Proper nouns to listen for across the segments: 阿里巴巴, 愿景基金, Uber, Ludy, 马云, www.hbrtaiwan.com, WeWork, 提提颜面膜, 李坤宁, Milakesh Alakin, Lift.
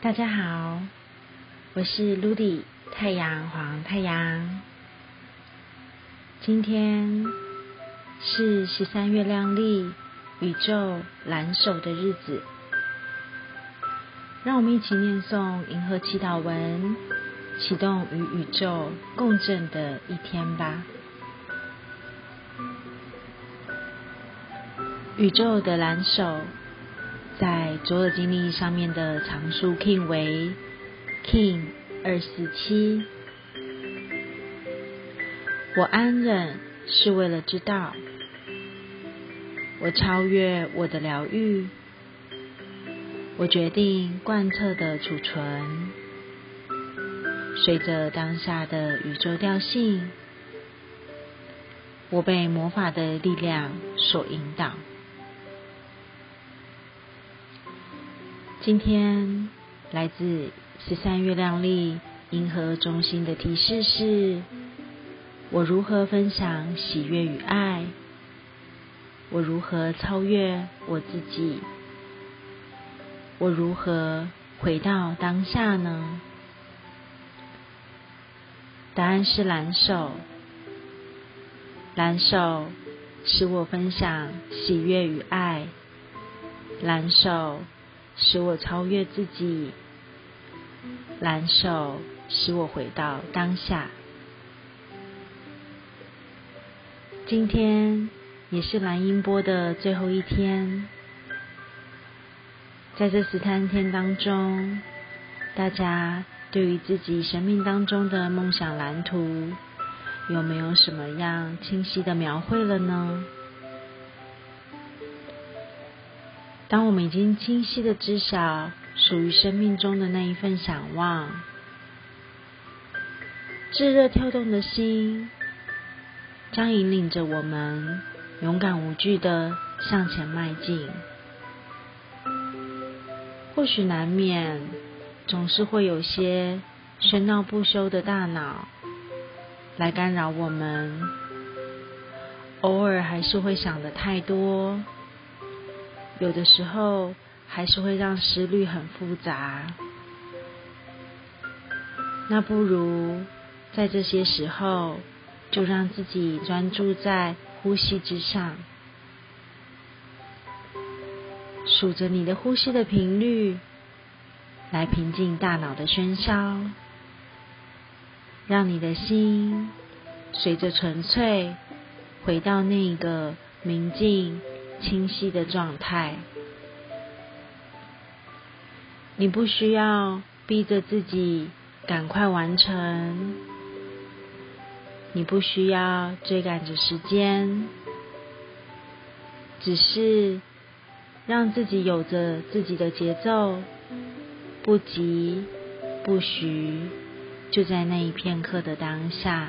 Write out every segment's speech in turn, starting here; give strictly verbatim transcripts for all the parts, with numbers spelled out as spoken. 大家好，我是 Ludy 太阳黄太阳。今天是十三月亮历宇宙蓝手的日子，让我们一起念诵银河祈祷文，启动与宇宙共振的一天吧。宇宙的蓝手在左耳经历上面的常数 King 为 King 二四七。我安忍是为了知道，我超越我的疗愈，我决定贯彻的储存，随着当下的宇宙调性，我被魔法的力量所引导。今天来自十三月亮历银河中心的提示是：我如何分享喜悦与爱？我如何超越我自己？我如何回到当下呢？答案是蓝手。蓝手使我分享喜悦与爱，蓝手使我超越自己，蓝手使我回到当下。今天也是蓝音波的最后一天，在这十三天当中，大家对于自己生命当中的梦想蓝图有没有什么样清晰的描绘了呢？当我们已经清晰的知晓属于生命中的那一份想望，炙热跳动的心将引领着我们勇敢无惧的向前迈进。或许难免总是会有些喧闹不休的大脑来干扰我们，偶尔还是会想得太多，有的时候还是会让思虑很复杂。那不如在这些时候，就让自己专注在呼吸之上，数着你的呼吸的频率，来平静大脑的喧嚣，让你的心随着纯粹回到那个明净清晰的状态。你不需要逼着自己赶快完成，你不需要追赶着时间，只是让自己有着自己的节奏，不急不徐，就在那一片刻的当下。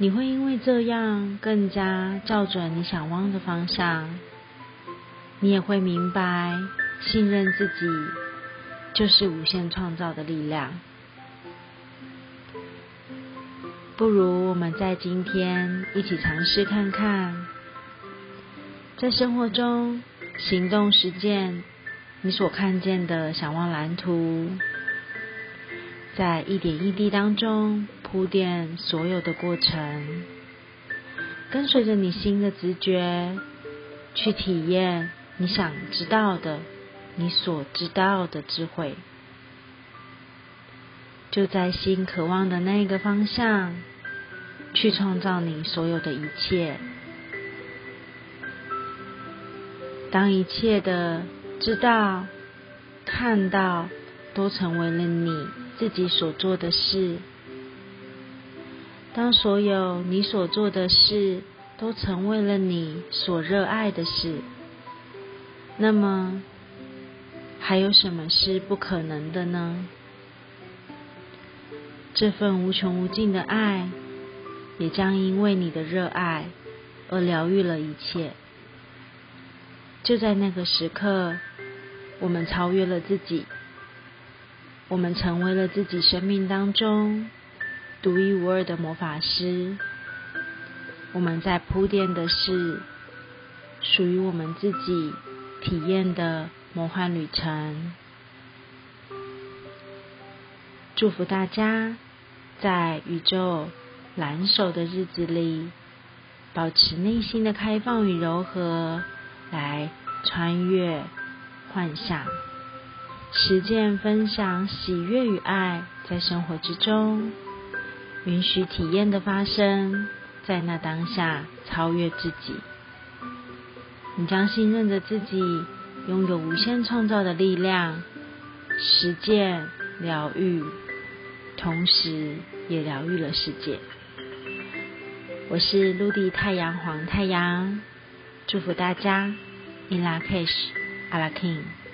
你会因为这样更加照准你想望的方向，你也会明白，信任自己就是无限创造的力量。不如我们在今天一起尝试看看，在生活中行动实践你所看见的想望蓝图，在一点一滴当中铺垫所有的过程，跟随着你心的直觉去体验你想知道的，你所知道的智慧，就在心渴望的那个方向去创造你所有的一切。当一切的知道、看到都成为了你自己所做的事，当所有你所做的事都成为了你所热爱的事，那么还有什么是不可能的呢？这份无穷无尽的爱也将因为你的热爱而疗愈了一切。就在那个时刻，我们超越了自己，我们成为了自己生命当中独一无二的魔法师。我们在铺垫的是属于我们自己体验的魔幻旅程。祝福大家在宇宙蓝手的日子里，保持内心的开放与柔和，来穿越幻想，实践分享喜悦与爱在生活之中，允许体验的发生，在那当下超越自己。你将信任着自己，拥有无限创造的力量，实践疗愈，同时也疗愈了世界。我是 Ludy 太阳黄太阳，祝福大家 Milakesh Alakin。